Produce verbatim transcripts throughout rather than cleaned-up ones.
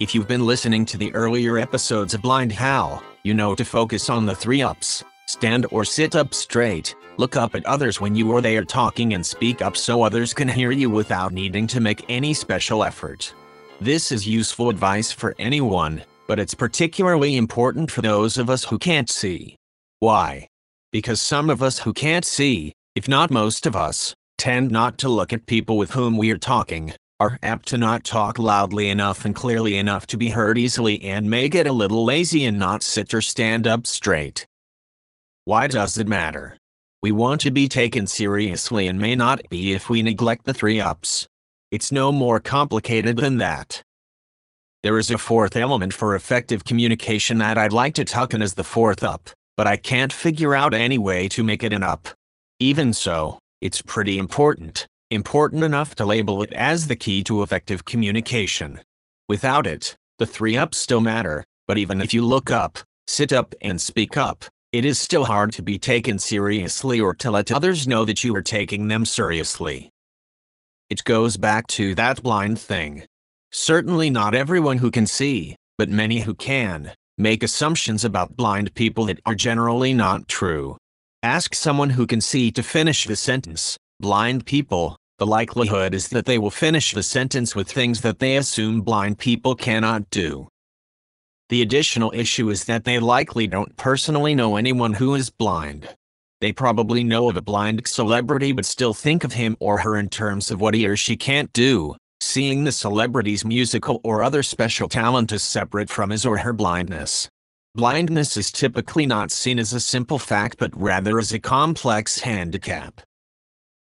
If you've been listening to the earlier episodes of Blind How, you know to focus on the three ups. Stand or sit up straight, look up at others when you or they are talking, and speak up so others can hear you without needing to make any special effort. This is useful advice for anyone, but it's particularly important for those of us who can't see. Why? Because some of us who can't see, if not most of us, tend not to look at people with whom we are talking, are apt to not talk loudly enough and clearly enough to be heard easily, and may get a little lazy and not sit or stand up straight. Why does it matter? We want to be taken seriously and may not be if we neglect the three ups. It's no more complicated than that. There is a fourth element for effective communication that I'd like to tuck in as the fourth up, but I can't figure out any way to make it an up. Even so, it's pretty important. Important enough to label it as the key to effective communication. Without it, the three ups still matter, but even if you look up, sit up, and speak up, it is still hard to be taken seriously or to let others know that you are taking them seriously. It goes back to that blind thing. Certainly not everyone who can see, but many who can, make assumptions about blind people that are generally not true. Ask someone who can see to finish the sentence, "Blind people," the likelihood is that they will finish the sentence with things that they assume blind people cannot do. The additional issue is that they likely don't personally know anyone who is blind. They probably know of a blind celebrity but still think of him or her in terms of what he or she can't do. Seeing the celebrity's musical or other special talent is separate from his or her blindness. Blindness is typically not seen as a simple fact but rather as a complex handicap.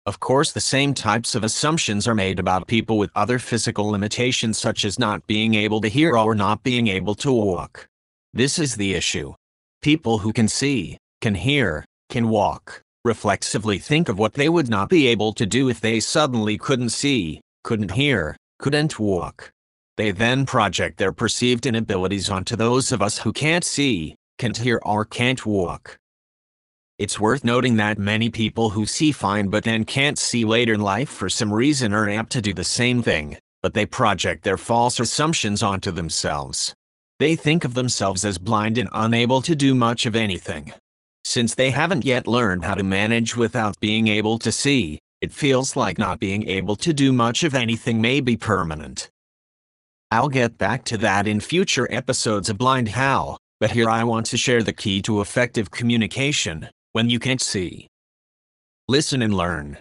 Of course, the same types of assumptions are made about people with other physical limitations, such as not being able to hear or not being able to walk. This is the issue. People who can see, can hear, can walk, reflexively think of what they would not be able to do if they suddenly couldn't see, couldn't hear, couldn't walk. They then project their perceived inabilities onto those of us who can't see, can't hear, or can't walk. It's worth noting that many people who see fine but then can't see later in life for some reason are apt to do the same thing, but they project their false assumptions onto themselves. They think of themselves as blind and unable to do much of anything. Since they haven't yet learned how to manage without being able to see, it feels like not being able to do much of anything may be permanent. I'll get back to that in future episodes of Blind How, but here I want to share the key to effective communication. When you can't see, listen and learn.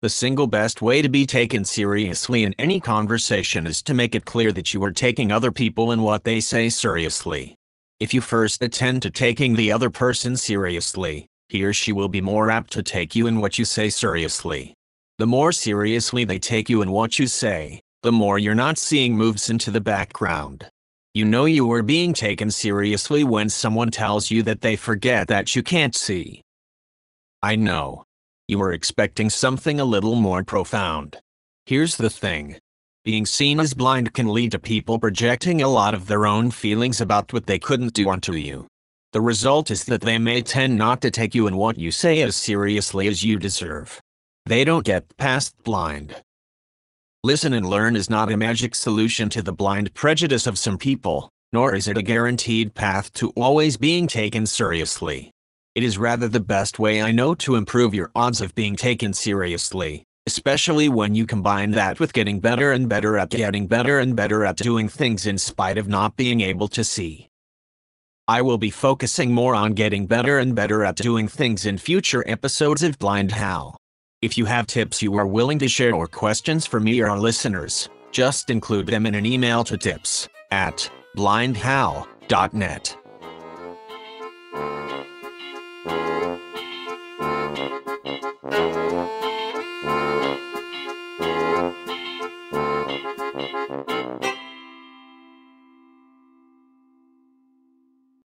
The single best way to be taken seriously in any conversation is to make it clear that you are taking other people and what they say seriously. If you first attend to taking the other person seriously, he or she will be more apt to take you and what you say seriously. The more seriously they take you and what you say, the more your not seeing moves into the background. You know you are being taken seriously when someone tells you that they forget that you can't see. I know. You were expecting something a little more profound. Here's the thing. Being seen as blind can lead to people projecting a lot of their own feelings about what they couldn't do onto you. The result is that they may tend not to take you and what you say as seriously as you deserve. They don't get past blind. Listen and learn is not a magic solution to the blind prejudice of some people, nor is it a guaranteed path to always being taken seriously. It is rather the best way I know to improve your odds of being taken seriously, especially when you combine that with getting better and better at getting better and better at doing things in spite of not being able to see. I will be focusing more on getting better and better at doing things in future episodes of Blind How. If you have tips you are willing to share or questions for me or our listeners, just include them in an email to tips at blindhow dot net.